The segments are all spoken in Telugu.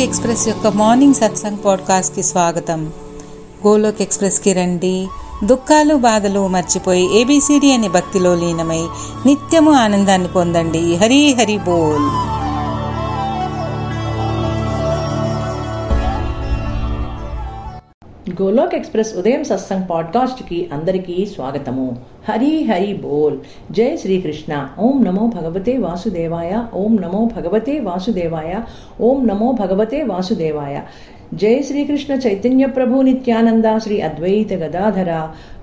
గోలోక్ ఎక్స్ప్రెస్ యొక్క మార్నింగ్ సత్సంగ్ పాడ్కాస్ట్కి స్వాగతం. గోలోక్ ఎక్స్ప్రెస్కి రండి. దుఃఖాలు బాధలు మర్చిపోయి ABCD అనే భక్తిలో లీనమై నిత్యము ఆనందాన్ని పొందండి. హరి హరి బోల్. గోలోక్ ఎక్స్ప్రెస్ ఉదయం సత్సంగ్ పాడ్కాస్ట్కి అందరికీ స్వాగతము. హరి హరి బోల్. జై శ్రీకృష్ణ. ఓం నమో భగవతే వాసుదేవాయ, ఓం నమో భగవతే వాసుదేవాయ, ఓం నమో భగవతే వాసుదేవాయ. జై శ్రీకృష్ణ చైతన్య ప్రభు నిత్యానంద శ్రీ అద్వైత గదాధర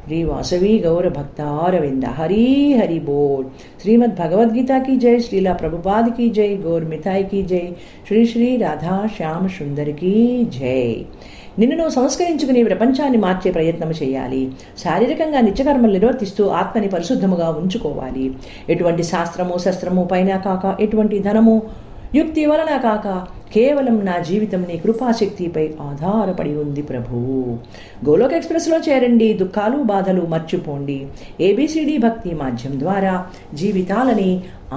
శ్రీ వాసవి గౌర భక్తారవింద. హరి హరి బోల్. శ్రీమద్ భగవద్గీతకి జై, శ్రీలా ప్రభుపాదకి జై, గోర్ మిఠాయికి జై, శ్రీ శ్రీ రాధా శ్యామ సుందరికి జై. నిన్ను నువ్వు సంస్కరించుకుని ప్రపంచాన్ని మార్చే ప్రయత్నం చేయాలి. శారీరకంగా నిత్యకర్మలు నిర్వర్తిస్తూ ఆత్మని పరిశుద్ధముగా ఉంచుకోవాలి. ఎటువంటి శాస్త్రము శస్త్రము పైన కాక, ఎటువంటి ధనము యుక్తి వలన కాక, కేవలం నా జీవితం నీ కృపాశక్తిపై ఆధారపడి ఉంది ప్రభు. గోలోక్ ఎక్స్ప్రెస్లో చేరండి. దుఃఖాలు బాధలు మర్చిపోండి. ABCD భక్తి మాధ్యం ద్వారా జీవితాలని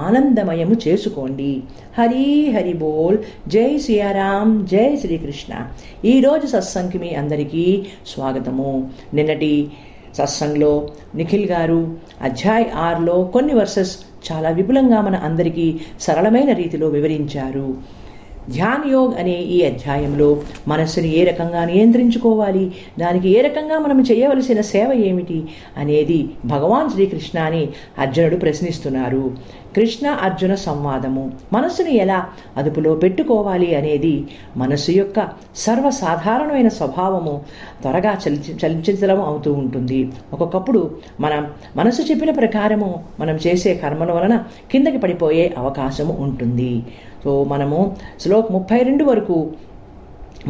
ఆనందమయము చేసుకోండి. హరి హరి బోల్. జై సియారాం. జై శ్రీకృష్ణ. ఈరోజు సత్సంగ్కి మీ అందరికీ స్వాగతము. నిన్నటి సత్సంగ్లో నిఖిల్ గారు అధ్యాయ 6లో కొన్ని వర్సెస్ చాలా విపులంగా మన అందరికీ సరళమైన రీతిలో వివరించారు. ధ్యాన్ యోగ్ అనే ఈ అధ్యాయంలో మనస్సుని ఏ రకంగా నియంత్రించుకోవాలి, దానికి ఏ రకంగా మనం చేయవలసిన సేవ ఏమిటి అనేది భగవాన్ శ్రీకృష్ణ అని అర్జునుడు ప్రశ్నిస్తున్నారు. కృష్ణ అర్జున సంవాదము. మనస్సుని ఎలా అదుపులో పెట్టుకోవాలి అనేది మనస్సు యొక్క సర్వసాధారణమైన స్వభావము త్వరగా చలించలం అవుతూ ఉంటుంది. ఒక్కొక్కప్పుడు మనం మనసు చెప్పిన ప్రకారము మనం చేసే కర్మల వలన కిందకి పడిపోయే అవకాశము ఉంటుంది. సో మనము శ్లోక 32 వరకు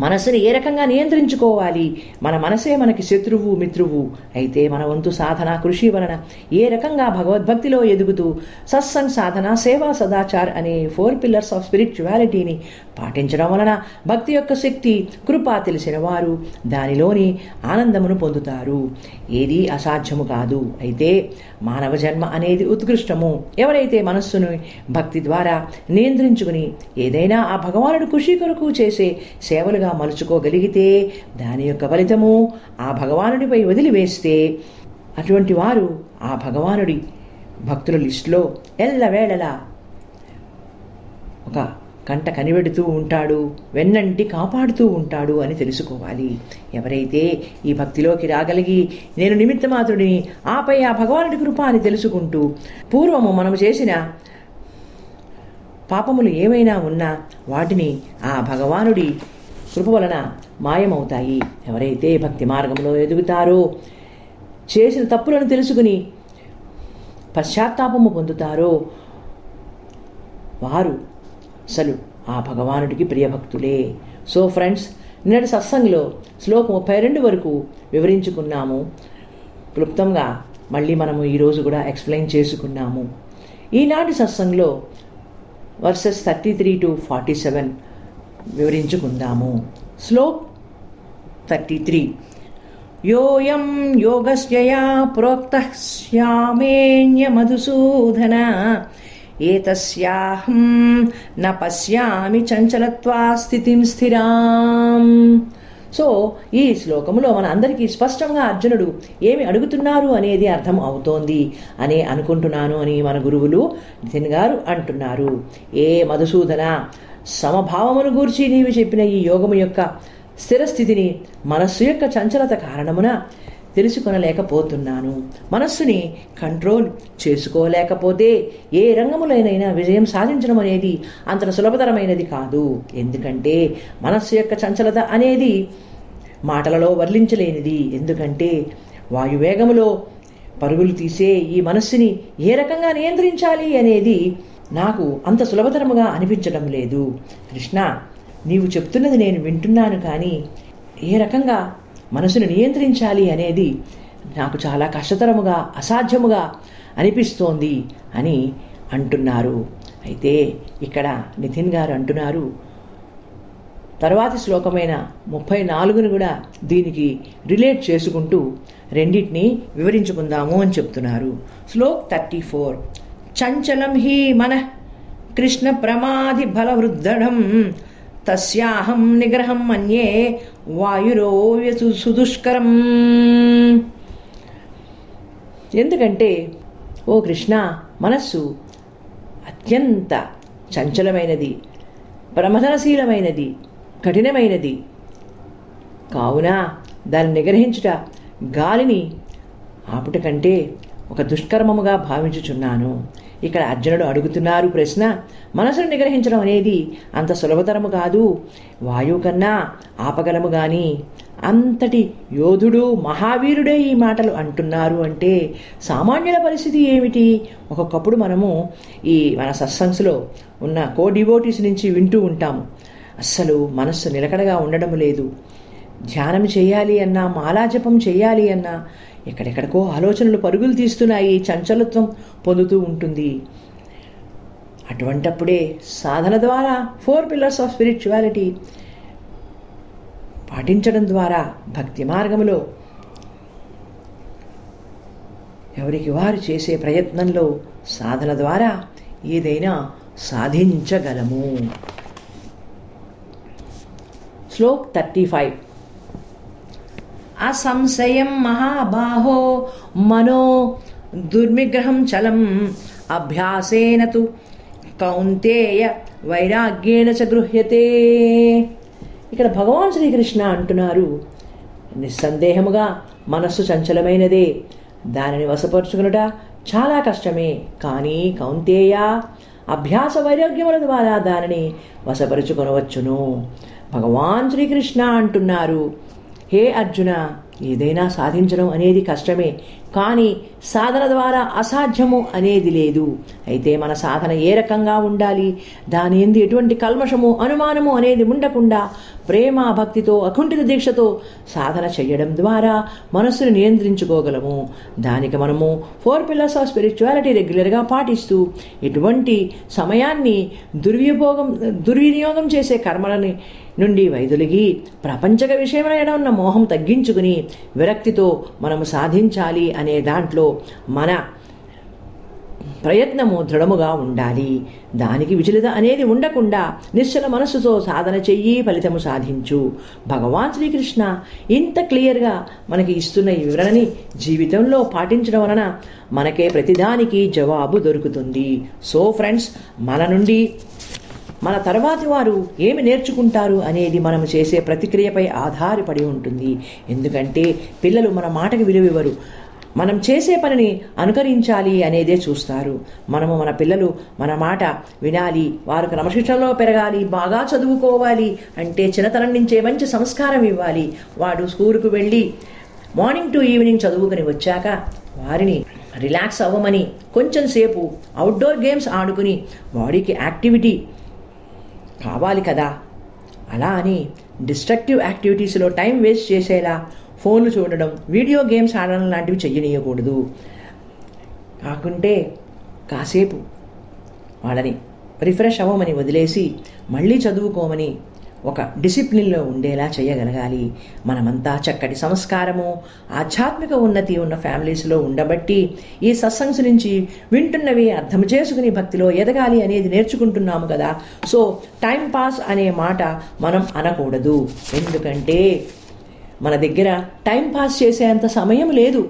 మనసుని ఏ రకంగా నియంత్రించుకోవాలి, మన మనసే మనకి శత్రువు మిత్రువు, అయితే మన వంతు సాధన కృషి వలన ఏ రకంగా భగవద్భక్తిలో ఎదుగుతూ సత్సంగ్ సాధన సేవా సదాచార్ అనే 4 pillars ఆఫ్ స్పిరిచువాలిటీని పాటించడం వలన భక్తి యొక్క శక్తి కృప తెలిసిన వారు దానిలోని ఆనందమును పొందుతారు. ఏది అసాధ్యము కాదు. అయితే మానవ జన్మ అనేది ఉత్కృష్టము. ఎవరైతే మనస్సును భక్తి ద్వారా నియంత్రించుకుని ఏదైనా ఆ భగవానుడు కృషి కొరకు చేసే సేవలుగా మలుచుకోగలిగితే దాని యొక్క ఫలితము ఆ భగవానుడిపై వదిలివేస్తే అటువంటి వారు ఆ భగవానుడి భక్తుల లిస్టులో ఎల్లవేళలా ఒక కంట కనిపెడుతూ ఉంటాడు, వెన్నంటి కాపాడుతూ ఉంటాడు అని తెలుసుకోవాలి. ఎవరైతే ఈ భక్తిలోకి రాగలిగి నేను నిమిత్తమాత్రుడిని, ఆపై ఆ భగవానుడి కృప అని తెలుసుకుంటూ పూర్వము మనము చేసిన పాపములు ఏమైనా ఉన్నా వాటిని ఆ భగవానుడి కృప వలన మాయమవుతాయి. ఎవరైతే భక్తి మార్గంలో ఎదుగుతారో, చేసిన తప్పులను తెలుసుకుని పశ్చాత్తాపము పొందుతారో వారు అసలు ఆ భగవానుడికి ప్రియభక్తులే. సో ఫ్రెండ్స్, నిన్నటి సత్సంగ్లో శ్లోక 32 వరకు వివరించుకున్నాము. క్లుప్తంగా మళ్ళీ మనము ఈరోజు కూడా ఎక్స్ప్లెయిన్ చేసుకున్నాము. ఈనాటి సత్సంగ్లో వర్సెస్ 33 to 47 వివరించుకుందాము. శ్లోక 33. యోయం యోగస్యయా ప్రోక్తః శ్యామేన్య మధుసూదన ఏతస్యాహం న పశ్యామి చంచలత్వా స్థితిం స్థిరాం. సో ఈ శ్లోకములో మన అందరికీ స్పష్టంగా అర్జునుడు ఏమి అడుగుతున్నారు అనేది అర్థం అవుతోంది అని అనుకుంటున్నాను అని మన గురువులు నితిన్ గారు అంటున్నారు. ఏ మధుసూదన, సమభావమును గూర్చి నీవి చెప్పిన ఈ యోగము యొక్క స్థిరస్థితిని మనస్సు యొక్క చంచలత కారణమున తెలుసుకొనలేకపోతున్నాను. మనస్సుని కంట్రోల్ చేసుకోలేకపోతే ఏ రంగములైనైనా విజయం సాధించడం అనేది అంత సులభతరమైనది కాదు. ఎందుకంటే మనస్సు యొక్క చంచలత అనేది మాటలలో వర్ణించలేనిది. ఎందుకంటే వాయువేగములో పరుగులు తీసే ఈ మనస్సుని ఏ రకంగా నియంత్రించాలి అనేది నాకు అంత సులభతరముగా అనిపించడం లేదు. కృష్ణ, నీవు చెప్తున్నది నేను వింటున్నాను, కానీ ఏ రకంగా మనసును నియంత్రించాలి అనేది నాకు చాలా కష్టతరముగా అసాధ్యముగా అనిపిస్తోంది అని అంటున్నారు. అయితే ఇక్కడ నితిన్ గారు అంటున్నారు, తర్వాతి శ్లోకమైన 34ను కూడా దీనికి రిలేట్ చేసుకుంటూ రెండింటిని వివరించుకుందాము అని చెప్తున్నారు. శ్లోక 34. చంచలం హి మనః కృష్ణ ప్రమాది బలవృద్ధం తస్యాహం నిగ్రహం మన్యే వాయురోవ్యసు సుదుష్కరం. ఎందుకంటే ఓ కృష్ణ, మనస్సు అత్యంత చంచలమైనది, ప్రమథనశీలమైనది, కఠినమైనది. కావున దాన్ని నిగ్రహించుట, గాలిని ఆపుట కంటే ఒక దుష్కర్మముగా భావించుచున్నాను. ఇక్కడ అర్జునుడు అడుగుతున్నారు ప్రశ్న. మనసును నిగ్రహించడం అనేది అంత సులభతరము కాదు. వాయువు కన్నా ఆపగలము గాని అంతటి యోధుడు మహావీరుడే ఈ మాటలు అంటున్నారు అంటే సామాన్యుల పరిస్థితి ఏమిటి? ఒక్కొక్కప్పుడు మనము ఈ మన సత్సంగ్స్లో ఉన్న కో డివోటీస్ నుంచి వింటూ ఉంటాము, అస్సలు మనస్సు నిలకడగా ఉండడం లేదు, ధ్యానం చేయాలి అన్నా మాలాజపం చేయాలి అన్నా ఎక్కడెక్కడికో ఆలోచనలు పరుగులు తీస్తున్నాయి, చంచలత్వం పొందుతూ ఉంటుంది. అటువంటప్పుడే సాధన ద్వారా, ఫోర్ పిల్లర్స్ ఆఫ్ స్పిరిచువాలిటీ పాటించడం ద్వారా, భక్తి మార్గంలో ఎవరికి వారు చేసే ప్రయత్నంలో, సాధన ద్వారా ఏదైనా సాధించగలము. శ్లోక్ 35. అసంశయం మహాబాహో మనో దుర్మిగ్రహం చలం అభ్యాసేన తు కౌంతేయ వైరాగ్యేణ చ గృహ్యతే. ఇక్కడ భగవాన్ శ్రీకృష్ణ అంటున్నారు, నిస్సందేహముగా మనస్సు చంచలమైనదే, దానిని వశపరుచుకునుట చాలా కష్టమే. కానీ కౌంతేయ, అభ్యాస వైరాగ్యముల ద్వారా దానిని వశపరుచుకొనవచ్చును. భగవాన్ శ్రీకృష్ణ అంటున్నారు, హే అర్జున, ఏదైనా సాధించడం అనేది కష్టమే, కానీ సాధన ద్వారా అసాధ్యము అనేది లేదు. అయితే మన సాధన ఏ రకంగా ఉండాలి, దాని యందు ఎటువంటి కల్మషము, అనుమానము అనేది ఉండకుండా ప్రేమ భక్తితో, అకుంఠిత దీక్షతో సాధన చేయడం ద్వారా మనస్సును నియంత్రించుకోగలము. దానికి మనము ఫోర్ పిల్లర్స్ ఆఫ్ స్పిరిచువాలిటీ రెగ్యులర్గా పాటిస్తూ ఎటువంటి సమయాన్ని దుర్వినియోగం చేసే కర్మలని నుండి వైదొలిగి ప్రపంచక విషయమైన ఉన్న మోహం తగ్గించుకుని విరక్తితో మనము సాధించాలి అనే దాంట్లో మన ప్రయత్నము దృఢముగా ఉండాలి. దానికి విచలిత అనేది ఉండకుండా నిశ్చల మనస్సుతో సాధన చెయ్యి, ఫలితము సాధించు. భగవాన్ శ్రీకృష్ణ ఇంత క్లియర్గా మనకి ఇస్తున్న ఈ వివరణని జీవితంలో పాటించడం వలన మనకే ప్రతిదానికి జవాబు దొరుకుతుంది. సో ఫ్రెండ్స్, మన నుండి మన తర్వాతి వారు ఏమి నేర్చుకుంటారు అనేది మనం చేసే ప్రతిక్రియపై ఆధారపడి ఉంటుంది. ఎందుకంటే పిల్లలు మన మాటకి విలువ ఇవ్వరు, మనం చేసే పనిని అనుకరించాలి అనేదే చూస్తారు. మనము మన పిల్లలు మన మాట వినాలి, వారు క్రమశిక్షణలో పెరగాలి, బాగా చదువుకోవాలి అంటే చిన్నతనం నుంచే మంచి సంస్కారం ఇవ్వాలి. వాడు స్కూలుకు వెళ్ళి మార్నింగ్ టు ఈవినింగ్ చదువుకుని వచ్చాక వారిని రిలాక్స్ అవ్వమని కొంచెం సేపు అవుట్డోర్ గేమ్స్ ఆడుకుని బాడీకి యాక్టివిటీ కావాలి కదా. అలా అని డిస్ట్రక్టివ్ యాక్టివిటీస్లో టైం వేస్ట్ చేసేలా ఫోన్లు చూడడం, వీడియో గేమ్స్ ఆడడం లాంటివి చెయ్యనీయకూడదు. కాకుంటే కాసేపు వాళ్ళని రిఫ్రెష్ అవ్వమని వదిలేసి మళ్ళీ చదువుకోమని ఒక డిసిప్లిన్లో ఉండేలా చేయగలగాలి. మనమంతా చక్కటి సంస్కారము, ఆధ్యాత్మిక ఉన్నతి ఉన్న ఫ్యామిలీస్లో ఉండబట్టి ఈ సత్సంగ్స్ నుంచి వింటున్నవి అర్థం చేసుకుని భక్తిలో ఎదగాలి అనేది నేర్చుకుంటున్నాము కదా. సో టైం పాస్ అనే మాట మనం అనకూడదు, ఎందుకంటే మన దగ్గర టైం పాస్ చేసేంత సమయం లేదు.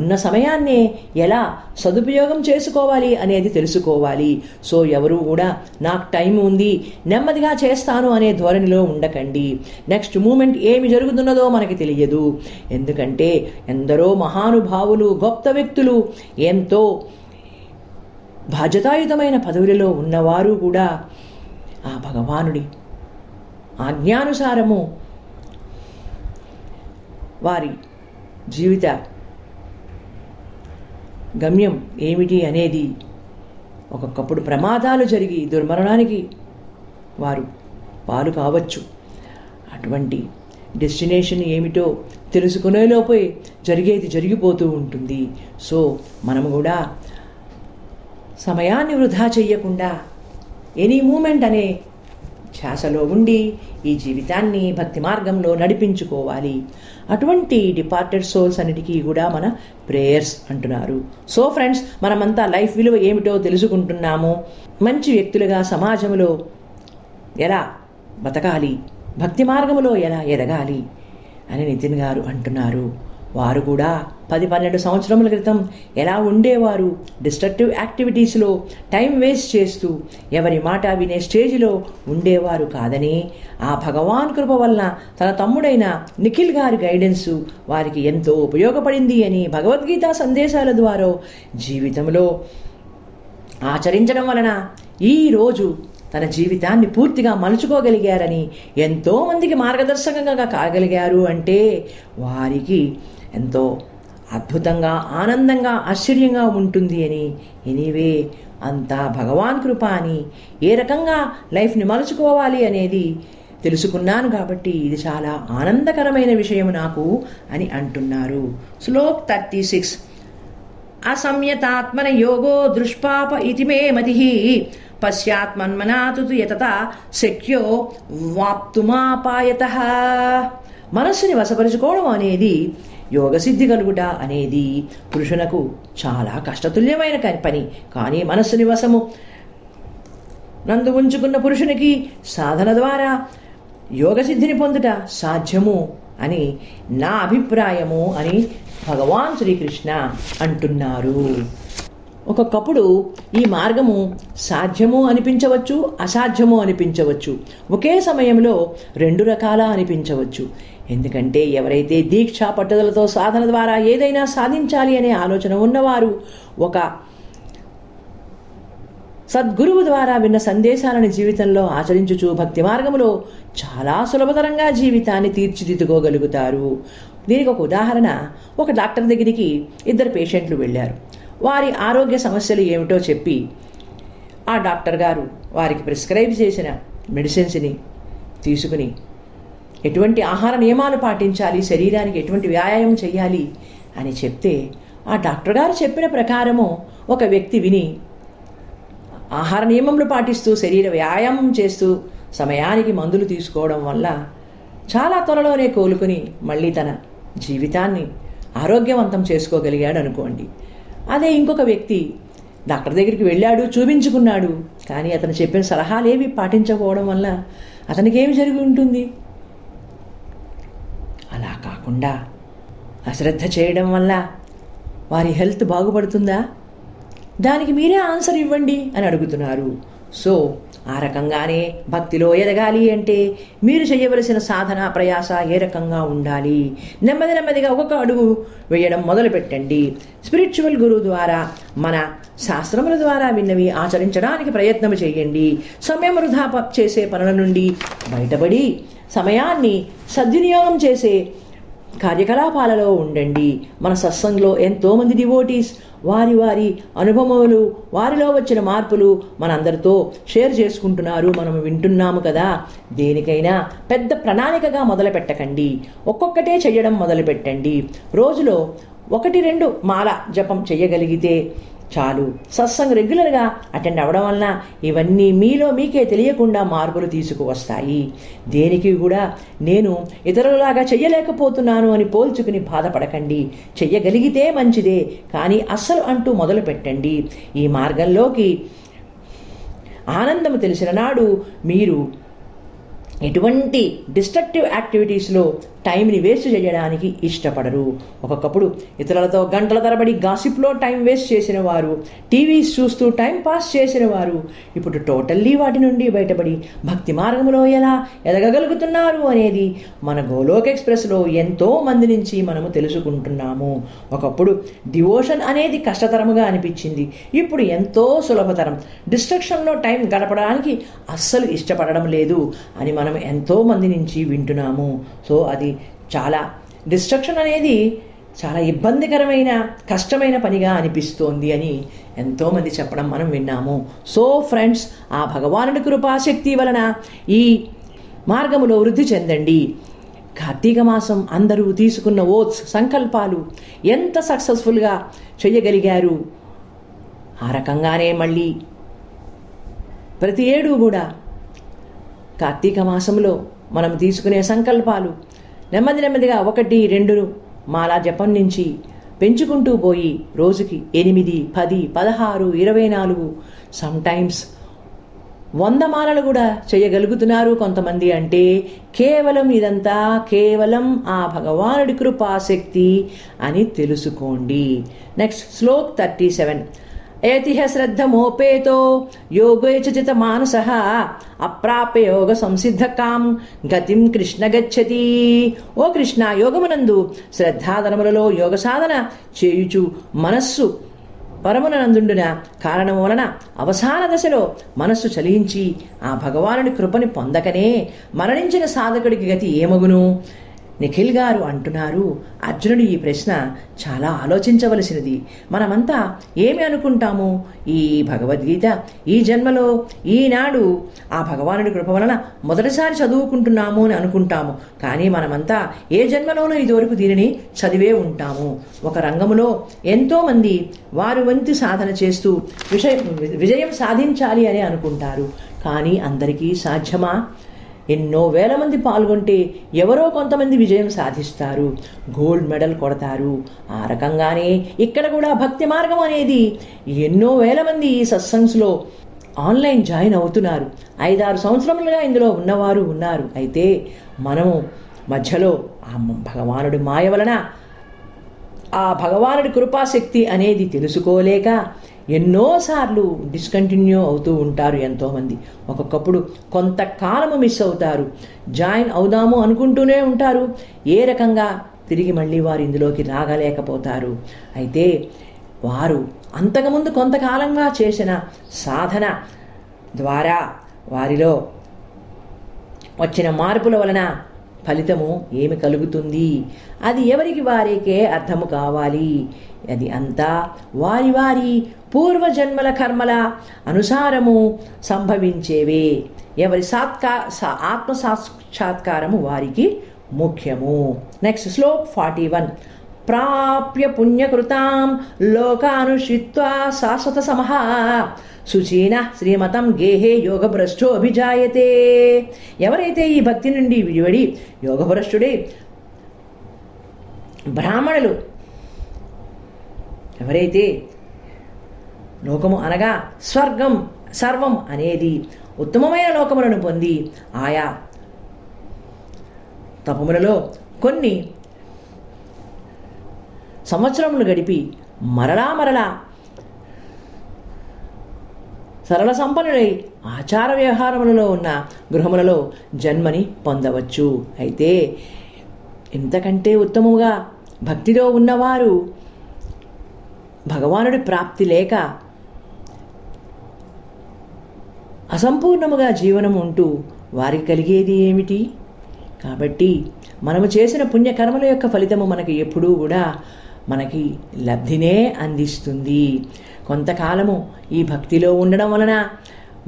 ఉన్న సమయాన్నే ఎలా సదుపయోగం చేసుకోవాలి అనేది తెలుసుకోవాలి. సో ఎవరు కూడా నాకు టైం ఉంది, నెమ్మదిగా చేస్తాను అనే ధోరణిలో ఉండకండి. నెక్స్ట్ మూమెంట్ ఏమి జరుగుతున్నదో మనకి తెలియదు. ఎందుకంటే ఎందరో మహానుభావులు, గొప్ప వ్యక్తులు, ఎంతో బాధ్యతాయుతమైన పదవులలో ఉన్నవారు కూడా ఆ భగవానుడి ఆజ్ఞానుసారము వారి జీవిత గమ్యం ఏమిటి అనేది ఒక్కొక్కప్పుడు ప్రమాదాలు జరిగి దుర్మరణానికి వారు పాలు కావచ్చు. అటువంటి డెస్టినేషన్ ఏమిటో తెలుసుకునేలోపే జరిగేది జరిగిపోతూ ఉంటుంది. సో మనము కూడా సమయాన్ని వృధా చేయకుండా ఎనీ మూమెంట్ అనే ధ్యాసలో ఉండి ఈ జీవితాన్ని భక్తి మార్గంలో నడిపించుకోవాలి. అటువంటి డిపార్టెడ్ సోల్స్ అన్నిటికీ కూడా మన ప్రేయర్స్ అంటున్నారు. సో ఫ్రెండ్స్, మనమంతా లైఫ్ విలువ ఏమిటో తెలుసుకుంటున్నాము. మంచి వ్యక్తులుగా సమాజంలో ఎలా బతకాలి, భక్తి మార్గంలో ఎలా ఎదగాలి అని నితిన్ గారు అంటున్నారు. వారు కూడా 10-12 సంవత్సరముల క్రితం ఎలా ఉండేవారు, డిస్ట్రక్టివ్ యాక్టివిటీస్లో టైం వేస్ట్ చేస్తూ ఎవరి మాట వినే స్టేజ్లో ఉండేవారు కాదని ఆ భగవాన్ కృప వలన తన తమ్ముడైన నిఖిల్ గారి గైడెన్సు వారికి ఎంతో ఉపయోగపడింది అని భగవద్గీత సందేశాల ద్వారా జీవితంలో ఆచరించడం వలన ఈరోజు తన జీవితాన్ని పూర్తిగా మలుచుకోగలిగారని, ఎంతోమందికి మార్గదర్శకంగా కాగలిగారు అంటే వారికి ఎంతో అద్భుతంగా, ఆనందంగా, ఆశ్చర్యంగా ఉంటుంది అని. ఎనీవే, అంతా భగవాన్ కృప అని, ఏ రకంగా లైఫ్ని మలుచుకోవాలి అనేది తెలుసుకున్నాను కాబట్టి ఇది చాలా ఆనందకరమైన విషయం నాకు అని అంటున్నారు. శ్లోక్ 36. అసంయతాత్మన యోగో దృష్పాప ఇతి మే మతిః పశ్చాత్మన్మనాతు యతత శక్యో వాప్తుమాపాయతః. మనస్సుని వశపరుచుకోవడం అనేది, యోగసిద్ధి కలుగుట అనేది పురుషునకు చాలా కష్టతుల్యమైన పని. కానీ మనస్సుని వశము నందు ఉంచుకున్న పురుషునికి సాధన ద్వారా యోగసిద్ధిని పొందుట సాధ్యము అని నా అభిప్రాయము అని భగవాన్ శ్రీకృష్ణ అంటున్నారు. ఒక్కొక్కప్పుడు ఈ మార్గము సాధ్యము అనిపించవచ్చు, అసాధ్యము అనిపించవచ్చు, ఒకే సమయంలో రెండు రకాల అనిపించవచ్చు. ఎందుకంటే ఎవరైతే దీక్ష పట్టుదలతో సాధన ద్వారా ఏదైనా సాధించాలి అనే ఆలోచన ఉన్నవారు ఒక సద్గురువు ద్వారా విన్న సందేశాలను జీవితంలో ఆచరించుచు భక్తి మార్గంలో చాలా సులభతరంగా జీవితాన్ని తీర్చిదిద్దుకోగలుగుతారు. దీనికి ఒక ఉదాహరణ, ఒక డాక్టర్ దగ్గరికి ఇద్దరు పేషెంట్లు వెళ్ళారు. వారి ఆరోగ్య సమస్యలు ఏమిటో చెప్పి ఆ డాక్టర్ గారు వారికి ప్రిస్క్రైబ్ చేసిన మెడిసిన్స్ని తీసుకుని ఎటువంటి ఆహార నియమాలు పాటించాలి, శరీరానికి ఎటువంటి వ్యాయామం చేయాలి అని చెప్తే, ఆ డాక్టర్ గారు చెప్పిన ప్రకారము ఒక వ్యక్తి విని ఆహార నియమంలు పాటిస్తూ శరీర వ్యాయామం చేస్తూ సమయానికి మందులు తీసుకోవడం వల్ల చాలా త్వరలోనే కోలుకుని మళ్ళీ తన జీవితాన్ని ఆరోగ్యవంతం చేసుకోగలిగాడు అనుకోండి. అదే ఇంకొక వ్యక్తి డాక్టర్ దగ్గరికి వెళ్ళాడు, చూపించుకున్నాడు, కానీ అతను చెప్పిన సలహాలేవి పాటించకపోవడం వల్ల అతనికి ఏమి జరిగి ఉంటుంది? అలా కాకుండా అశ్రద్ధ చేయడం వల్ల వారి హెల్త్ బాగుపడుతుందా? దానికి మీరే ఆన్సర్ ఇవ్వండి అని అడుగుతున్నారు. సో ఆ రకంగానే భక్తిలో ఎదగాలి అంటే మీరు చేయవలసిన సాధన ప్రయాస ఏ రకంగా ఉండాలి, నెమ్మది నెమ్మదిగా ఒక్కొక్క అడుగు వేయడం మొదలుపెట్టండి. స్పిరిచువల్ గురువు ద్వారా, మన శాస్త్రముల ద్వారా విన్నవి ఆచరించడానికి ప్రయత్నం చేయండి. సమయం వృధా చేసే పనుల నుండి బయటపడి సమయాన్ని సద్వినియోగం చేసే కార్యకలాపాలలో ఉండండి. మన సత్సంగంలో ఎంతోమంది డివోటీస్ వారి వారి అనుభవములు, వారిలో వచ్చిన మార్పులు మనందరితో షేర్ చేసుకుంటున్నారు, మనం వింటున్నాము కదా. దేనికైనా పెద్ద ప్రణాళికగా మొదలు పెట్టకండి, ఒక్కొక్కటే చేయడం మొదలుపెట్టండి. రోజులో 1-2 మాల జపం చేయగలిగితే చాలు. సత్సంగ్ రెగ్యులర్గా అటెండ్ అవ్వడం వలన ఇవన్నీ మీలో మీకే తెలియకుండా మార్పులు తీసుకువస్తాయి. దేనికి కూడా నేను ఇతరులలాగా చెయ్యలేకపోతున్నాను అని పోల్చుకుని బాధపడకండి. చెయ్యగలిగితే మంచిదే, కానీ అస్సలు అంటూ మొదలు పెట్టండి. ఈ మార్గంలోకి ఆనందము తెలిసిన నాడు మీరు ఎటువంటి డిస్ట్రక్టివ్ యాక్టివిటీస్లో టైంని వేస్ట్ చేయడానికి ఇష్టపడరు. ఒక్కొక్కప్పుడు ఇతరులతో గంటల తరబడి గాసిప్లో టైం వేస్ట్ చేసిన వారు, టీవీస్ చూస్తూ టైం పాస్ చేసిన వారు ఇప్పుడు టోటల్లీ వాటి నుండి బయటపడి భక్తి మార్గంలో ఎలా ఎదగగలుగుతున్నారు అనేది మన గోలోక్ ఎక్స్ప్రెస్లో ఎంతో మంది నుంచి మనము తెలుసుకుంటున్నాము. ఒకప్పుడు డివోషన్ అనేది కష్టతరముగా అనిపించింది, ఇప్పుడు ఎంతో సులభతరం. డిస్ట్రక్షన్లో టైం గడపడానికి అస్సలు ఇష్టపడడం లేదు అని మనం ఎంతో మంది నుంచి వింటున్నాము. సో అది చాలా, డిస్ట్రక్షన్ అనేది చాలా ఇబ్బందికరమైన, కష్టమైన పనిగా అనిపిస్తోంది అని ఎంతోమంది చెప్పడం మనం విన్నాము. సో ఫ్రెండ్స్, ఆ భగవానుడి కృపాశక్తి వలన ఈ మార్గములో వృద్ధి చెందండి. కార్తీక మాసం అందరూ తీసుకున్న ఓత్స్, సంకల్పాలు ఎంత సక్సెస్ఫుల్గా చేయగలిగారు. ఆ రకంగానే మళ్ళీ ప్రతి ఏడు కూడా కార్తీక మాసంలో మనం తీసుకునే సంకల్పాలు నెమ్మది నెమ్మదిగా 1-2 మాల జపం నుంచి పెంచుకుంటూ పోయి రోజుకి 8, 10, 16, 24, సమ్టైమ్స్ 100 మాలలు కూడా చేయగలుగుతున్నారు కొంతమంది. అంటే కేవలం ఇదంతా కేవలం ఆ భగవానుడి కృపాశక్తి అని తెలుసుకోండి. నెక్స్ట్ శ్లోక్ 37. ఏతిహ శ్రద్ధ మోపేతో యోగోచిత మానసః అప్రాప్య యోగ సంసిద్ధకాం గతిం కృష్ణ గచ్చతి. ఓ కృష్ణ, యోగమునందు శ్రద్ధాధనములలో యోగ సాధన చేయుచు మనస్సు పరమునందుండున కారణము వలన అవసాన దశలో మనస్సు చలించి ఆ భగవానుడి కృపని పొందకనే మరణించిన సాధకుడికి గతి ఏమగును? నిఖిల్ గారు అంటున్నారు, అర్జునుడు ఈ ప్రశ్న చాలా ఆలోచించవలసినది. మనమంతా ఏమి అనుకుంటాము? ఈ భగవద్గీత ఈ జన్మలో ఈనాడు ఆ భగవానుడి కృప వలన మొదటిసారి చదువుకుంటున్నాము అని అనుకుంటాము. కానీ మనమంతా ఏ జన్మలోనూ ఇదివరకు దీనిని చదివే ఉంటాము. ఒక రంగంలో ఎంతోమంది వారి వంతు సాధన చేస్తూ విజయం సాధించాలి అని అనుకుంటారు. కానీ అందరికీ సాధ్యమా? ఎన్నో వేల మంది పాల్గొంటే ఎవరో కొంతమంది విజయం సాధిస్తారు, గోల్డ్ మెడల్ కొడతారు. ఆ రకంగానే ఇక్కడ కూడా భక్తి మార్గం అనేది ఎన్నో వేల మంది ఈ సత్సంగ్స్లో ఆన్లైన్ జాయిన్ అవుతున్నారు. 5-6 సంవత్సరములుగా ఇందులో ఉన్నవారు ఉన్నారు. అయితే మనము మధ్యలో ఆ భగవానుడి మాయ వలన ఆ భగవానుడి కృపాశక్తి అనేది తెలుసుకోలేక ఎన్నోసార్లు డిస్కంటిన్యూ అవుతూ ఉంటారు ఎంతోమంది. ఒక్కొక్కప్పుడు కొంతకాలము మిస్ అవుతారు. జాయిన్ అవుదాము అనుకుంటూనే ఉంటారు. ఏ రకంగా తిరిగి మళ్ళీ వారు ఇందులోకి రాగలేకపోతారు. అయితే వారు అంతకుముందు కొంతకాలంగా చేసిన సాధన ద్వారా వారిలో వచ్చిన మార్పుల వలన ఫలితము ఏమి కలుగుతుంది? అది ఎవరికి వారికే అర్థము కావాలి. అది అంతా వారి వారి పూర్వజన్మల కర్మల అనుసారము సంభవించేవే. ఎవరి ఆత్మ సాక్షాత్కారము వారికి ముఖ్యము. నెక్స్ట్ శ్లోక్ 41. ప్రాప్య పుణ్యకృతాం లోకానుష్ఠిత్వా శాశ్వత సమః సుచీన శ్రీమతం గేహే యోగభ్రష్టో అభిజాయతే. ఎవరైతే ఈ భక్తి నుండి విడివడి యోగభ్రష్టుడే బ్రాహ్మణులు ఎవరైతే లోకము అనగా స్వర్గం సర్వం అనేది ఉత్తమమైన లోకములను పొంది ఆయా తపములలో కొన్ని సంవత్సరములు గడిపి మరలా సరళ సంపన్నులై ఆచార వ్యవహారములలో ఉన్న గృహములలో జన్మని పొందవచ్చు. అయితే ఇంతకంటే ఉత్తమముగా భక్తిలో ఉన్నవారు భగవానుడి ప్రాప్తి లేక అసంపూర్ణముగా జీవనం ఉంటూ వారికి కలిగేది ఏమిటి? కాబట్టి మనము చేసిన పుణ్యకర్మల యొక్క ఫలితము మనకి ఎప్పుడూ కూడా మనకి లబ్ధినే అందిస్తుంది. కొంతకాలము ఈ భక్తిలో ఉండడం వలన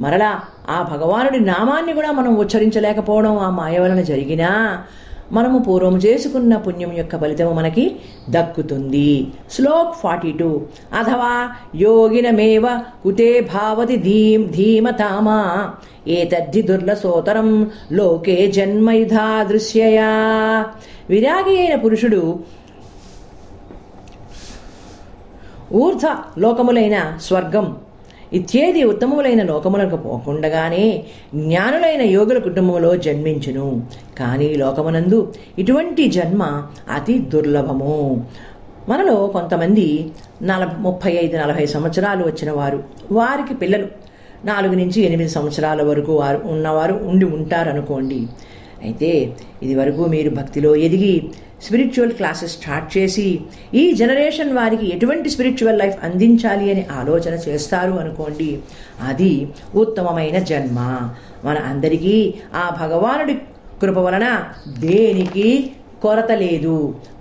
మరలా ఆ భగవానుడి నామాన్ని కూడా మనం ఉచ్చరించలేకపోవడం ఆ మాయ వలన జరిగినా మనము పూర్వం చేసుకున్న పుణ్యం యొక్క ఫలితము మనకి దక్కుతుంది. శ్లోక్ 42. అథవా యోగినమేవ కుతే భావతి ధీమతామా ఏతద్ధి దుర్లసోతరం లోకే జన్మయుధా దృశ్యయా. విరాగి అయిన పురుషుడు ఊర్ధ లోకములైన స్వర్గం ఇత్యేది ఉత్తమములైన లోకములకు పోకుండగానే జ్ఞానులైన యోగుల కుటుంబంలో జన్మించును. కానీ లోకమునందు ఇటువంటి జన్మ అతి దుర్లభము. మనలో కొంతమంది 35-40 సంవత్సరాలు వచ్చిన వారికి పిల్లలు 4-8 సంవత్సరాల వరకు ఉన్నవారు ఉండి ఉంటారు అనుకోండి. అయితే ఇది వరకు మీరు భక్తిలో ఎదిగి స్పిరిచువల్ క్లాసెస్ స్టార్ట్ చేసి ఈ జనరేషన్ వారికి ఎటువంటి స్పిరిచువల్ లైఫ్ అందించాలి అని ఆలోచన చేస్తారు అనుకోండి. అది ఉత్తమమైన జన్మ. మన అందరికీ ఆ భగవానుడి కృప వలన దేనికి కొరత లేదు.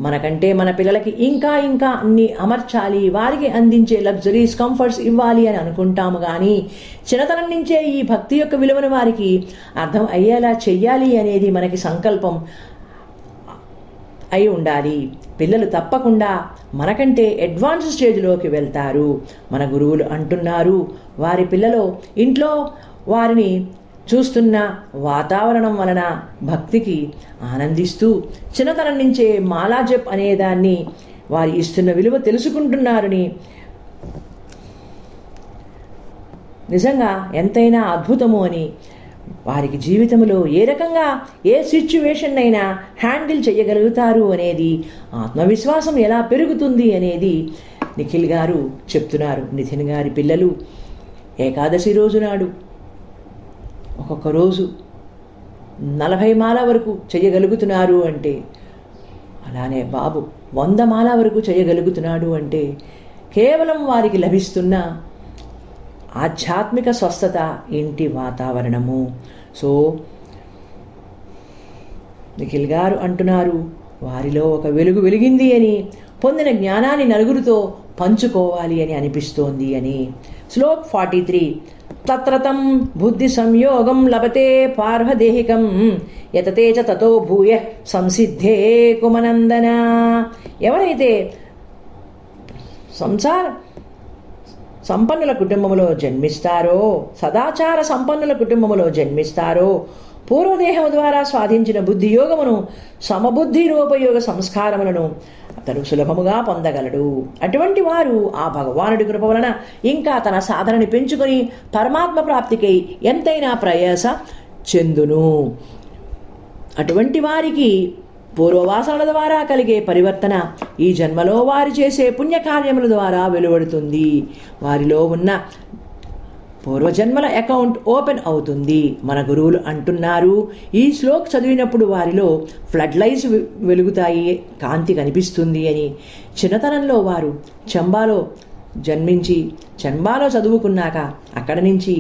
మనకంటే మన పిల్లలకి ఇంకా ఇంకా అన్ని అమర్చాలి, వారికి అందించే లగ్జరీస్ కంఫర్ట్స్ ఇవ్వాలి అని అనుకుంటాము. కానీ చిన్నతనం నుంచే ఈ భక్తి యొక్క విలువను వారికి అర్థం అయ్యేలా చెయ్యాలి అనేది మనకి సంకల్పం అయి ఉండాలి. పిల్లలు తప్పకుండా మనకంటే అడ్వాన్స్ స్టేజ్లోకి వెళ్తారు. మన గురువులు అంటున్నారు, వారి పిల్లలు ఇంట్లో వారిని చూస్తున్న వాతావరణం వలన భక్తికి ఆనందిస్తూ చిన్నతనం నుంచే మాలాజప్ అనేదాన్ని వారు ఇస్తున్న విలువ తెలుసుకుంటున్నారని నిజంగా ఎంతైనా అద్భుతము అని, వారికి జీవితంలో ఏ రకంగా ఏ సిచ్యువేషన్ అయినా హ్యాండిల్ చేయగలుగుతారు అనేది, ఆత్మవిశ్వాసం ఎలా పెరుగుతుంది అనేది నిఖిల్ గారు చెప్తున్నారు. నితిన్ గారి పిల్లలు ఏకాదశి రోజు నాడు ఒక్కొక్క రోజు 40 మాల వరకు చేయగలుగుతున్నారు అంటే, అలానే బాబు 100 మాల వరకు చేయగలుగుతున్నాడు అంటే, కేవలం వారికి లభిస్తున్న ఆధ్యాత్మిక స్వస్థత ఇంటి వాతావరణము. సో నిఖిల్ గారు అంటున్నారు, వారిలో ఒక వెలుగు వెలిగింది అని, పొందిన జ్ఞానాన్ని నలుగురితో పంచుకోవాలి అని అనిపిస్తోంది అని. శ్లోక్ 43 తత్రతం బుద్ధి సంయోగం లభతే పార్వదేహికం యతతే చ తతో భూయ సంసిద్ధే కుమనందన. ఎవరైతే సంసార సంపన్నుల కుటుంబంలో జన్మిస్తారో, సదాచార సంపన్నుల కుటుంబంలో జన్మిస్తారో, పూర్వదేహం ద్వారా స్వాధించిన బుద్ధియోగమును సమబుద్ధి రూపయోగ సంస్కారములను అతడు సులభముగా పొందగలడు. అటువంటి వారు ఆ భగవానుడి కృప వలన ఇంకా తన సాధనని పెంచుకొని పరమాత్మ ప్రాప్తికై ఎంతైనా ప్రయాస చెందును. అటువంటి వారికి పూర్వవాసనల ద్వారా కలిగే పరివర్తన ఈ జన్మలో వారు చేసే పుణ్యకార్యముల ద్వారా వెలువడుతుంది. వారిలో ఉన్న పూర్వజన్మల అకౌంట్ ఓపెన్ అవుతుంది. మన గురువులు అంటున్నారు, ఈ శ్లోక్ చదివినప్పుడు వారిలో ఫ్లడ్ లైట్స్ వెలుగుతాయి, కాంతి కనిపిస్తుంది అని. చిన్నతనంలో వారు చంబాలో జన్మించి చంబాలో చదువుకున్నాక అక్కడి నుంచి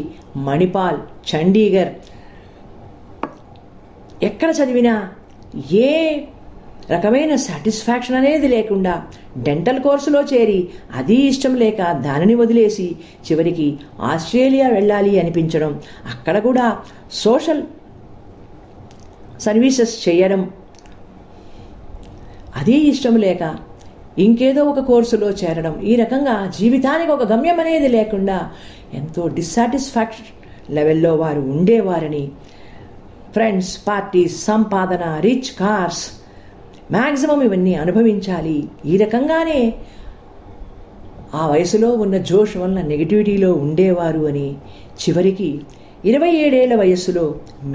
మణిపాల్, చండీగర్ ఎక్కడ చదివినా ఏ రకమైన సాటిస్ఫాక్షన్ అనేది లేకుండా డెంటల్ కోర్సులో చేరి అది ఇష్టం లేక దానిని వదిలేసి చివరికి ఆస్ట్రేలియా వెళ్ళాలి అనిపించడం, అక్కడ కూడా సోషల్ సర్వీసెస్ చేయడం అది ఇష్టం లేక ఇంకేదో ఒక కోర్సులో చేరడం, ఈ రకంగా జీవితానికి ఒక గమ్యం అనేది లేకుండా ఎంతో డిస్సాటిస్ఫాక్షన్ లెవెల్లో వారు ఉండేవారని. ఫ్రెండ్స్, పార్టీస్, సంపాదన, రిచ్ కార్స్, మ్యాక్సిమం ఇవన్నీ అనుభవించాలి. ఈ రకంగానే ఆ వయసులో ఉన్న జోష్ వల్ల నెగిటివిటీలో ఉండేవారు అని, చివరికి 27 ఏళ్ల వయస్సులో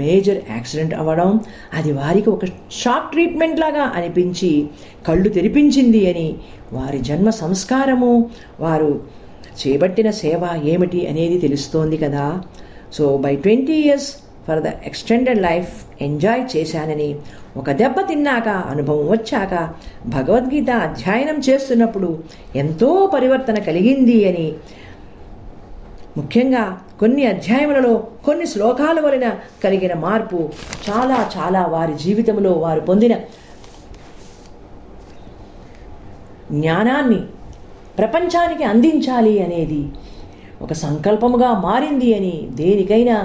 మేజర్ యాక్సిడెంట్ అవ్వడం అది వారికి ఒక షాక్ ట్రీట్మెంట్ లాగా అనిపించి కళ్ళు తెరిపించింది అని, వారి జన్మ సంస్కారము వారు చేపట్టిన సేవ ఏమిటి అనేది తెలుస్తోంది కదా. So by 20 years for the extended life enjoy చేశానని, ఒక దెబ్బ తిన్నాక అనుభవం వచ్చాక భగవద్గీత అధ్యయనం చేస్తున్నప్పుడు ఎంతో పరివర్తన కలిగింది అని, ముఖ్యంగా కొన్ని అధ్యాయములలో కొన్ని శ్లోకాల వలన కలిగిన మార్పు చాలా చాలా వారి జీవితంలో వారు పొందిన జ్ఞానాన్ని ప్రపంచానికి అందించాలి అనేది ఒక సంకల్పముగా మారింది అని, దేనికైనా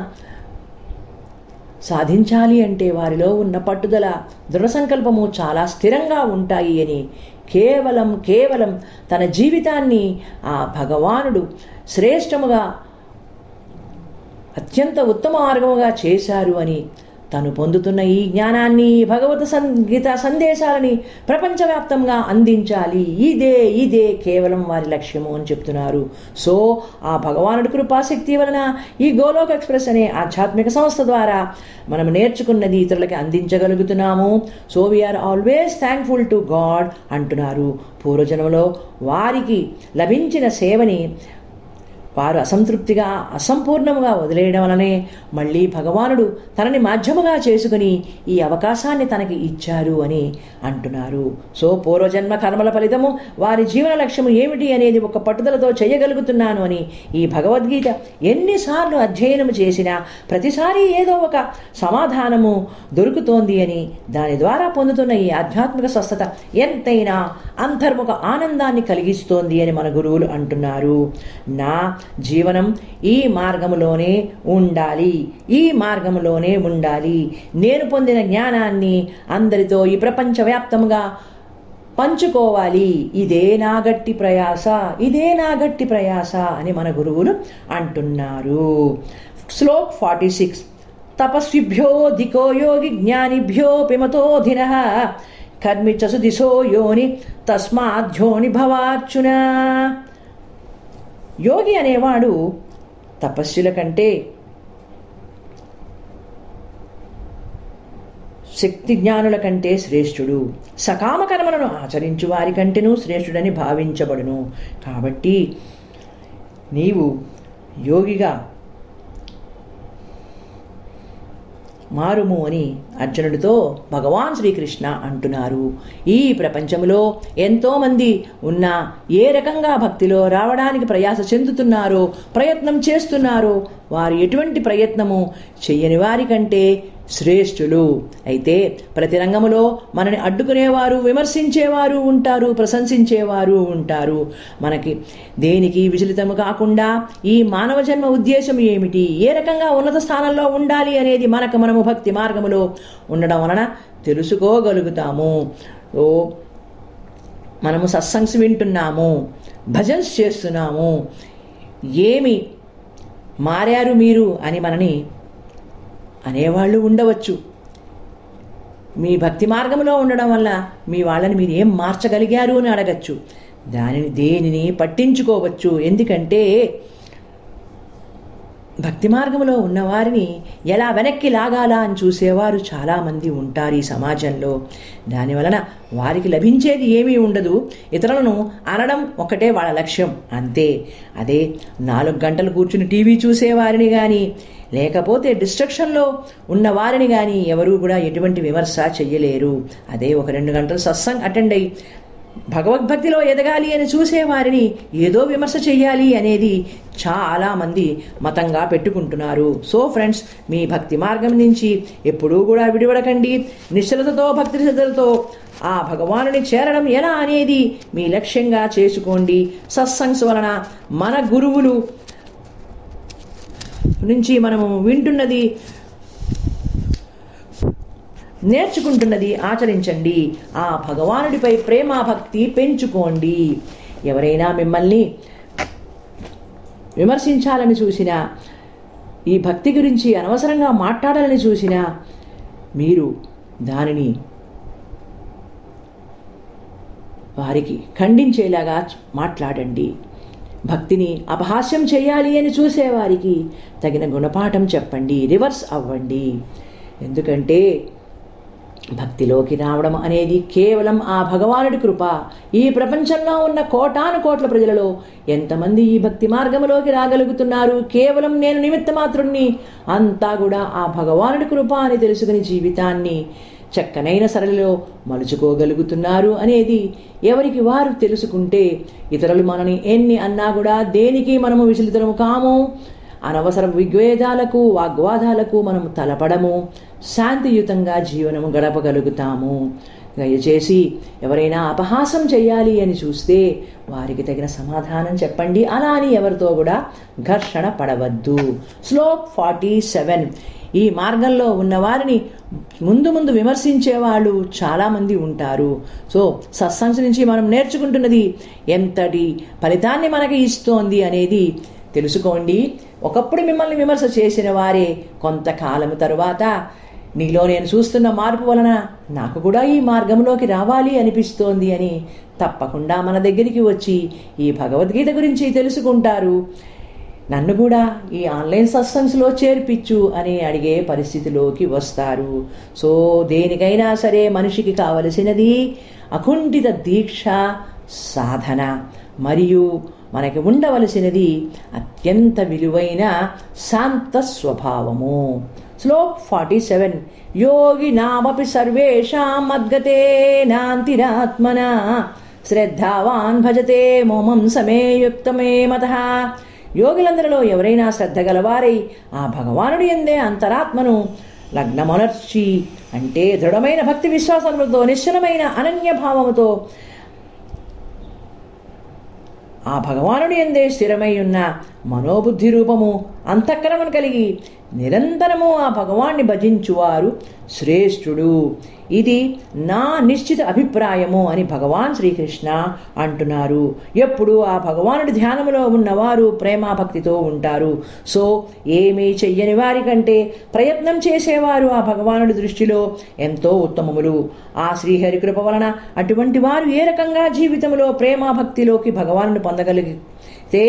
సాధించాలి అంటే వారిలో ఉన్న పట్టుదల, దృఢ సంకల్పము చాలా స్థిరంగా ఉంటాయి అని, కేవలం కేవలం తన జీవితాన్ని ఆ భగవానుడు శ్రేష్టముగా అత్యంత ఉత్తమ మార్గముగా చేశారు అని, తను పొందుతున్న ఈ జ్ఞానాన్ని, భగవత్ గీత సందేశాలని ప్రపంచవ్యాప్తంగా అందించాలి, ఇదే కేవలం వారి లక్ష్యము అని చెప్తున్నారు. సో ఆ భగవానుడి కృపాశక్తి వలన ఈ గోలోక్ ఎక్స్ప్రెస్ అనే ఆధ్యాత్మిక సంస్థ ద్వారా మనం నేర్చుకున్నది ఇతరులకి అందించగలుగుతున్నాము. So we are always thankful to God అంటున్నారు. పూర్వజన్మలో వారికి లభించిన సేవని వారు అసంతృప్తిగా, అసంపూర్ణముగా వదిలేయడం వలనే మళ్ళీ భగవానుడు తనని మాధ్యముగా చేసుకుని ఈ అవకాశాన్ని తనకి ఇచ్చారు అని అంటున్నారు. సో పూర్వజన్మ కర్మల ఫలితము వారి జీవన లక్ష్యము ఏమిటి అనేది ఒక పట్టుదలతో చేయగలుగుతున్నాను అని, ఈ భగవద్గీత ఎన్నిసార్లు అధ్యయనం చేసినా ప్రతిసారి ఏదో ఒక సమాధానము దొరుకుతోంది అని, దాని ద్వారా పొందుతున్న ఈ ఆధ్యాత్మిక స్వస్థత ఎంతైనా అంతర్ముఖ ఆనందాన్ని కలిగిస్తోంది అని మన గురువులు అంటున్నారు. నా జీవనం ఈ మార్గంలోనే ఉండాలి, నేను పొందిన జ్ఞానాన్ని అందరితో ఈ ప్రపంచవ్యాప్తంగా పంచుకోవాలి, ఇదే నా గట్టి ప్రయాస అని మన గురువులు అంటున్నారు. శ్లోక్ 46 తపస్విభ్యో ధికో యోగి జ్ఞానిభ్యో పిమతోధినః కర్మిచసు దిశో యోని తస్మాద్యోని భవార్చున. యోగి అనేవాడు తపస్సుల కంటే శక్తి జ్ఞానుల కంటే శ్రేష్ఠుడు, సకామ కర్మలను ఆచరించు వారి కంటేనూ శ్రేష్ఠుడని భావించబడును. కాబట్టి నీవు యోగిగా మారుము అని అర్జునుడితో భగవాన్ శ్రీకృష్ణ అంటున్నారు. ఈ ప్రపంచంలో ఎంతోమంది ఉన్నా ఏ రకంగా భక్తిలో రావడానికి ప్రయాస చెందుతున్నారో, ప్రయత్నం చేస్తున్నారో, వారు ఎటువంటి ప్రయత్నము చెయ్యని వారికంటే శ్రేష్ఠులు. అయితే ప్రతి రంగంలో మనని అడ్డుకునేవారు, విమర్శించేవారు ఉంటారు, ప్రశంసించేవారు ఉంటారు. మనకి దేనికి విచలితము కాకుండా ఈ మానవ జన్మ ఉద్దేశం ఏమిటి, ఏ రకంగా ఉన్నత స్థానంలో ఉండాలి అనేది మనకు మనము భక్తి మార్గములో ఉండడం వలన తెలుసుకోగలుగుతాము. మనము సత్సంగ్స్ వింటున్నాము, భజన్స్ చేస్తున్నాము, ఏమి మారారు మీరు అని మనని అనేవాళ్ళు ఉండవచ్చు. మీ భక్తి మార్గంలో ఉండడం వల్ల మీ వాళ్ళని మీరు ఏం మార్చగలిగారు అని అడగచ్చు. దేనిని పట్టించుకోవచ్చు. ఎందుకంటే భక్తి మార్గంలో ఉన్నవారిని ఎలా వెనక్కి లాగాలా అని చూసేవారు చాలామంది ఉంటారు ఈ సమాజంలో. దానివలన వారికి లభించేది ఏమీ ఉండదు. ఇతరులను అనడం ఒకటే వాళ్ళ లక్ష్యం, అంతే. అదే 4 గంటలు కూర్చుని టీవీ చూసేవారిని కానీ, లేకపోతే డిస్ట్రక్షన్లో ఉన్న వారిని కానీ ఎవరూ కూడా ఎటువంటి విమర్శ చెయ్యలేరు. అదే 1-2 గంటలు సత్సంగ్ అటెండ్ అయ్యి భగవద్భక్తిలో ఎదగాలి అని చూసేవారిని ఏదో విమర్శ చెయ్యాలి అనేది చాలామంది మతంగా పెట్టుకుంటున్నారు. సో ఫ్రెండ్స్, మీ భక్తి మార్గం నుంచి ఎప్పుడూ కూడా విడివడకండి. నిశ్చలతతో భక్తి శ్రద్ధలతో ఆ భగవానుని చేరడం ఎలా అనేది మీ లక్ష్యంగా చేసుకోండి. సత్సంగ్స్ వలన మన గురువులు నుంచి మనము వింటున్నది, నేర్చుకుంటున్నది ఆచరించండి. ఆ భగవానుడిపై ప్రేమ భక్తి పెంచుకోండి. ఎవరైనా మిమ్మల్ని విమర్శించాలని చూసినా, ఈ భక్తి గురించి అనవసరంగా మాట్లాడాలని చూసినా, మీరు దానిని వారికి ఖండించేలాగా మాట్లాడండి. భక్తిని అపహాస్యం చేయాలి అని చూసేవారికి తగిన గుణపాఠం చెప్పండి, రివర్స్ అవ్వండి. ఎందుకంటే భక్తిలోకి రావడం అనేది కేవలం ఆ భగవానుడి కృప. ఈ ప్రపంచంలో ఉన్న కోటాను కోట్ల ప్రజలలో ఎంతమంది ఈ భక్తి మార్గంలోకి రాగలుగుతున్నారు? కేవలం నేను నిమిత్త మాత్రుణ్ణి, అంతా కూడా ఆ భగవానుడి కృప అని తెలుసుకుని జీవితాన్ని చక్కనైన సరళిలో మలుచుకోగలుగుతున్నారు అనేది ఎవరికి వారు తెలుసుకుంటే, ఇతరులు మనని ఎన్ని అన్నా కూడా దేనికి మనము విచలితము కాము. అనవసర విగ్వేదాలకు, వాగ్వాదాలకు మనం తలపడము. శాంతియుతంగా జీవనము గడపగలుగుతాము. దయచేసి ఎవరైనా అపహాసం చేయాలి అని చూస్తే వారికి తగిన సమాధానం చెప్పండి. అలా అని ఎవరితో కూడా ఘర్షణ పడవద్దు. శ్లోక్ 47. ఈ మార్గంలో ఉన్నవారిని ముందు విమర్శించేవాళ్ళు చాలామంది ఉంటారు. సో సత్సంగం నుంచి మనం నేర్చుకుంటున్నది ఎంతటి ఫలితాన్ని మనకి ఇస్తోంది అనేది తెలుసుకోండి. ఒకప్పుడు మిమ్మల్ని విమర్శ చేసిన వారే కొంతకాలం తరువాత నీలో నేను చూస్తున్న మార్పు వలన నాకు కూడా ఈ మార్గంలోకి రావాలి అనిపిస్తోంది అని తప్పకుండా మన దగ్గరికి వచ్చి ఈ భగవద్గీత గురించి తెలుసుకుంటారు. నన్ను కూడా ఈ ఆన్లైన్ సత్సంగ్స్లో చేర్పించు అని అడిగే పరిస్థితిలోకి వస్తారు. సో దేనికైనా సరే మనిషికి కావలసినది అకుంఠిత దీక్ష, సాధన, మరియు మనకి ఉండవలసినది అత్యంత విలువైన శాంత స్వభావము. శ్లోక్ 47. యోగి నామపి సర్వేషాం మద్గతే నాంతిరాత్మన శ్రద్ధావాన్ భజతే మోమం సమే యుక్తమే మతః. యోగులందరిలో ఎవరైనా శ్రద్ధ గలవారై ఆ భగవానుడి యందే అంతరాత్మను లగ్నమొనర్చి, అంటే దృఢమైన భక్తి విశ్వాసములతో నిశ్చలమైన అనన్యభావముతో ఆ భగవానుడి యందే స్థిరమై ఉన్న మనోబుద్ధి రూపము అంతఃకరణను కలిగి నిరంతరము ఆ భగవాన్ని భజించువారు శ్రేష్ఠుడు. ఇది నా నిశ్చిత అభిప్రాయము అని భగవాన్ శ్రీకృష్ణ అంటున్నారు. ఎప్పుడు ఆ భగవానుడి ధ్యానంలో ఉన్నవారు ప్రేమాభక్తితో ఉంటారు. సో ఏమీ చెయ్యని వారికంటే ప్రయత్నం చేసేవారు ఆ భగవానుడి దృష్టిలో ఎంతో ఉత్తమములు. ఆ శ్రీహరి కృప వలన అటువంటి వారు ఏ రకంగా జీవితంలో ప్రేమాభక్తిలోకి భగవానుడు పొందగలిగితే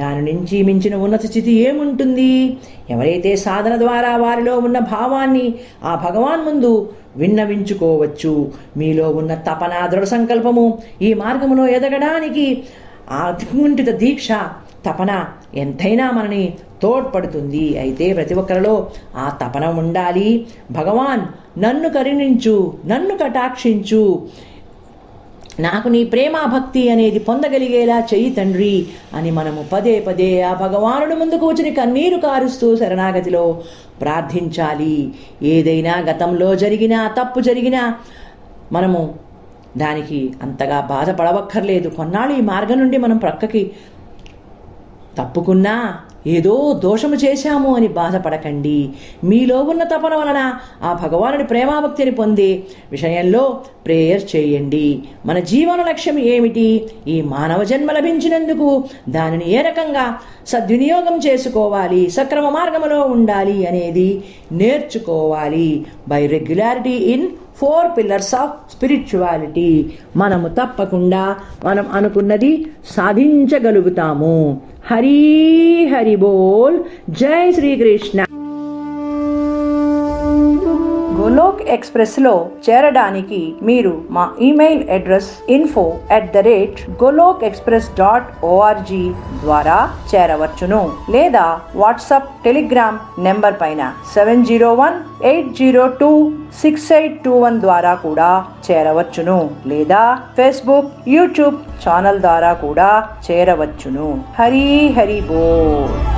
దాని మించి మించిన ఉన్నత స్థితి ఏముంటుంది? ఎవరైతే సాధన ద్వారా వారిలో ఉన్న భావాన్ని ఆ భగవాన్ ముందు విన్నవించుకోవచ్చు. మీలో ఉన్న తపన, దృఢ సంకల్పము, ఈ మార్గంలో ఎదగడానికి ఆత్కుంఠిత దీక్ష, తపన ఎంతైనా మనని తోడ్పడుతుంది. అయితే ప్రతి ఒక్కరిలో ఆ తపన ఉండాలి. భగవాన్, నన్ను కరుణించు, నన్ను కటాక్షించు, నాకు నీ ప్రేమ భక్తి అనేది పొందగలిగేలా చెయ్యి తండ్రి అని మనము పదే పదే ఆ భగవానుడు ముందుకు వచ్చిన కన్నీరు కారుస్తూ శరణాగతిలో ప్రార్థించాలి. ఏదైనా గతంలో జరిగినా, తప్పు జరిగినా మనము దానికి అంతగా బాధపడవక్కర్లేదు. కొన్నాళ్ళు ఈ మార్గం నుండి మనం ప్రక్కకి తప్పుకున్నా, ఏదో దోషము చేశాము అని బాధపడకండి. మీలో ఉన్న తపన వలన ఆ భగవానుడి ప్రేమాభక్తిని పొందే విషయంలో ప్రేయర్ చేయండి. మన జీవన లక్ష్యం ఏమిటి? ఈ మానవ జన్మ లభించినందుకు దానిని ఏ రకంగా సద్వినియోగం చేసుకోవాలి, సక్రమ మార్గంలో ఉండాలి అనేది నేర్చుకోవాలి. By regularity in 4 pillars of spirituality మనము తప్పకుండా మనం అనుకున్నది సాధించగలుగుతాము. హరి హరి బోల్. జై శ్రీకృష్ణ. గోలోక్ ఎక్స్ప్రెస్లో చేరడానికి మీరు మా ఈమెయిల్ అడ్రస్ info@golokexpress.org ద్వారా చేరవచ్చును, లేదా వాట్సాప్, టెలిగ్రామ్ నెంబర్ పైన 701802682 ద్వారా కూడా చేరవచ్చును, లేదా ఫేస్బుక్, యూట్యూబ్ ఛానల్ ద్వారా కూడా చేరవచ్చును. హరి హరి బోల్.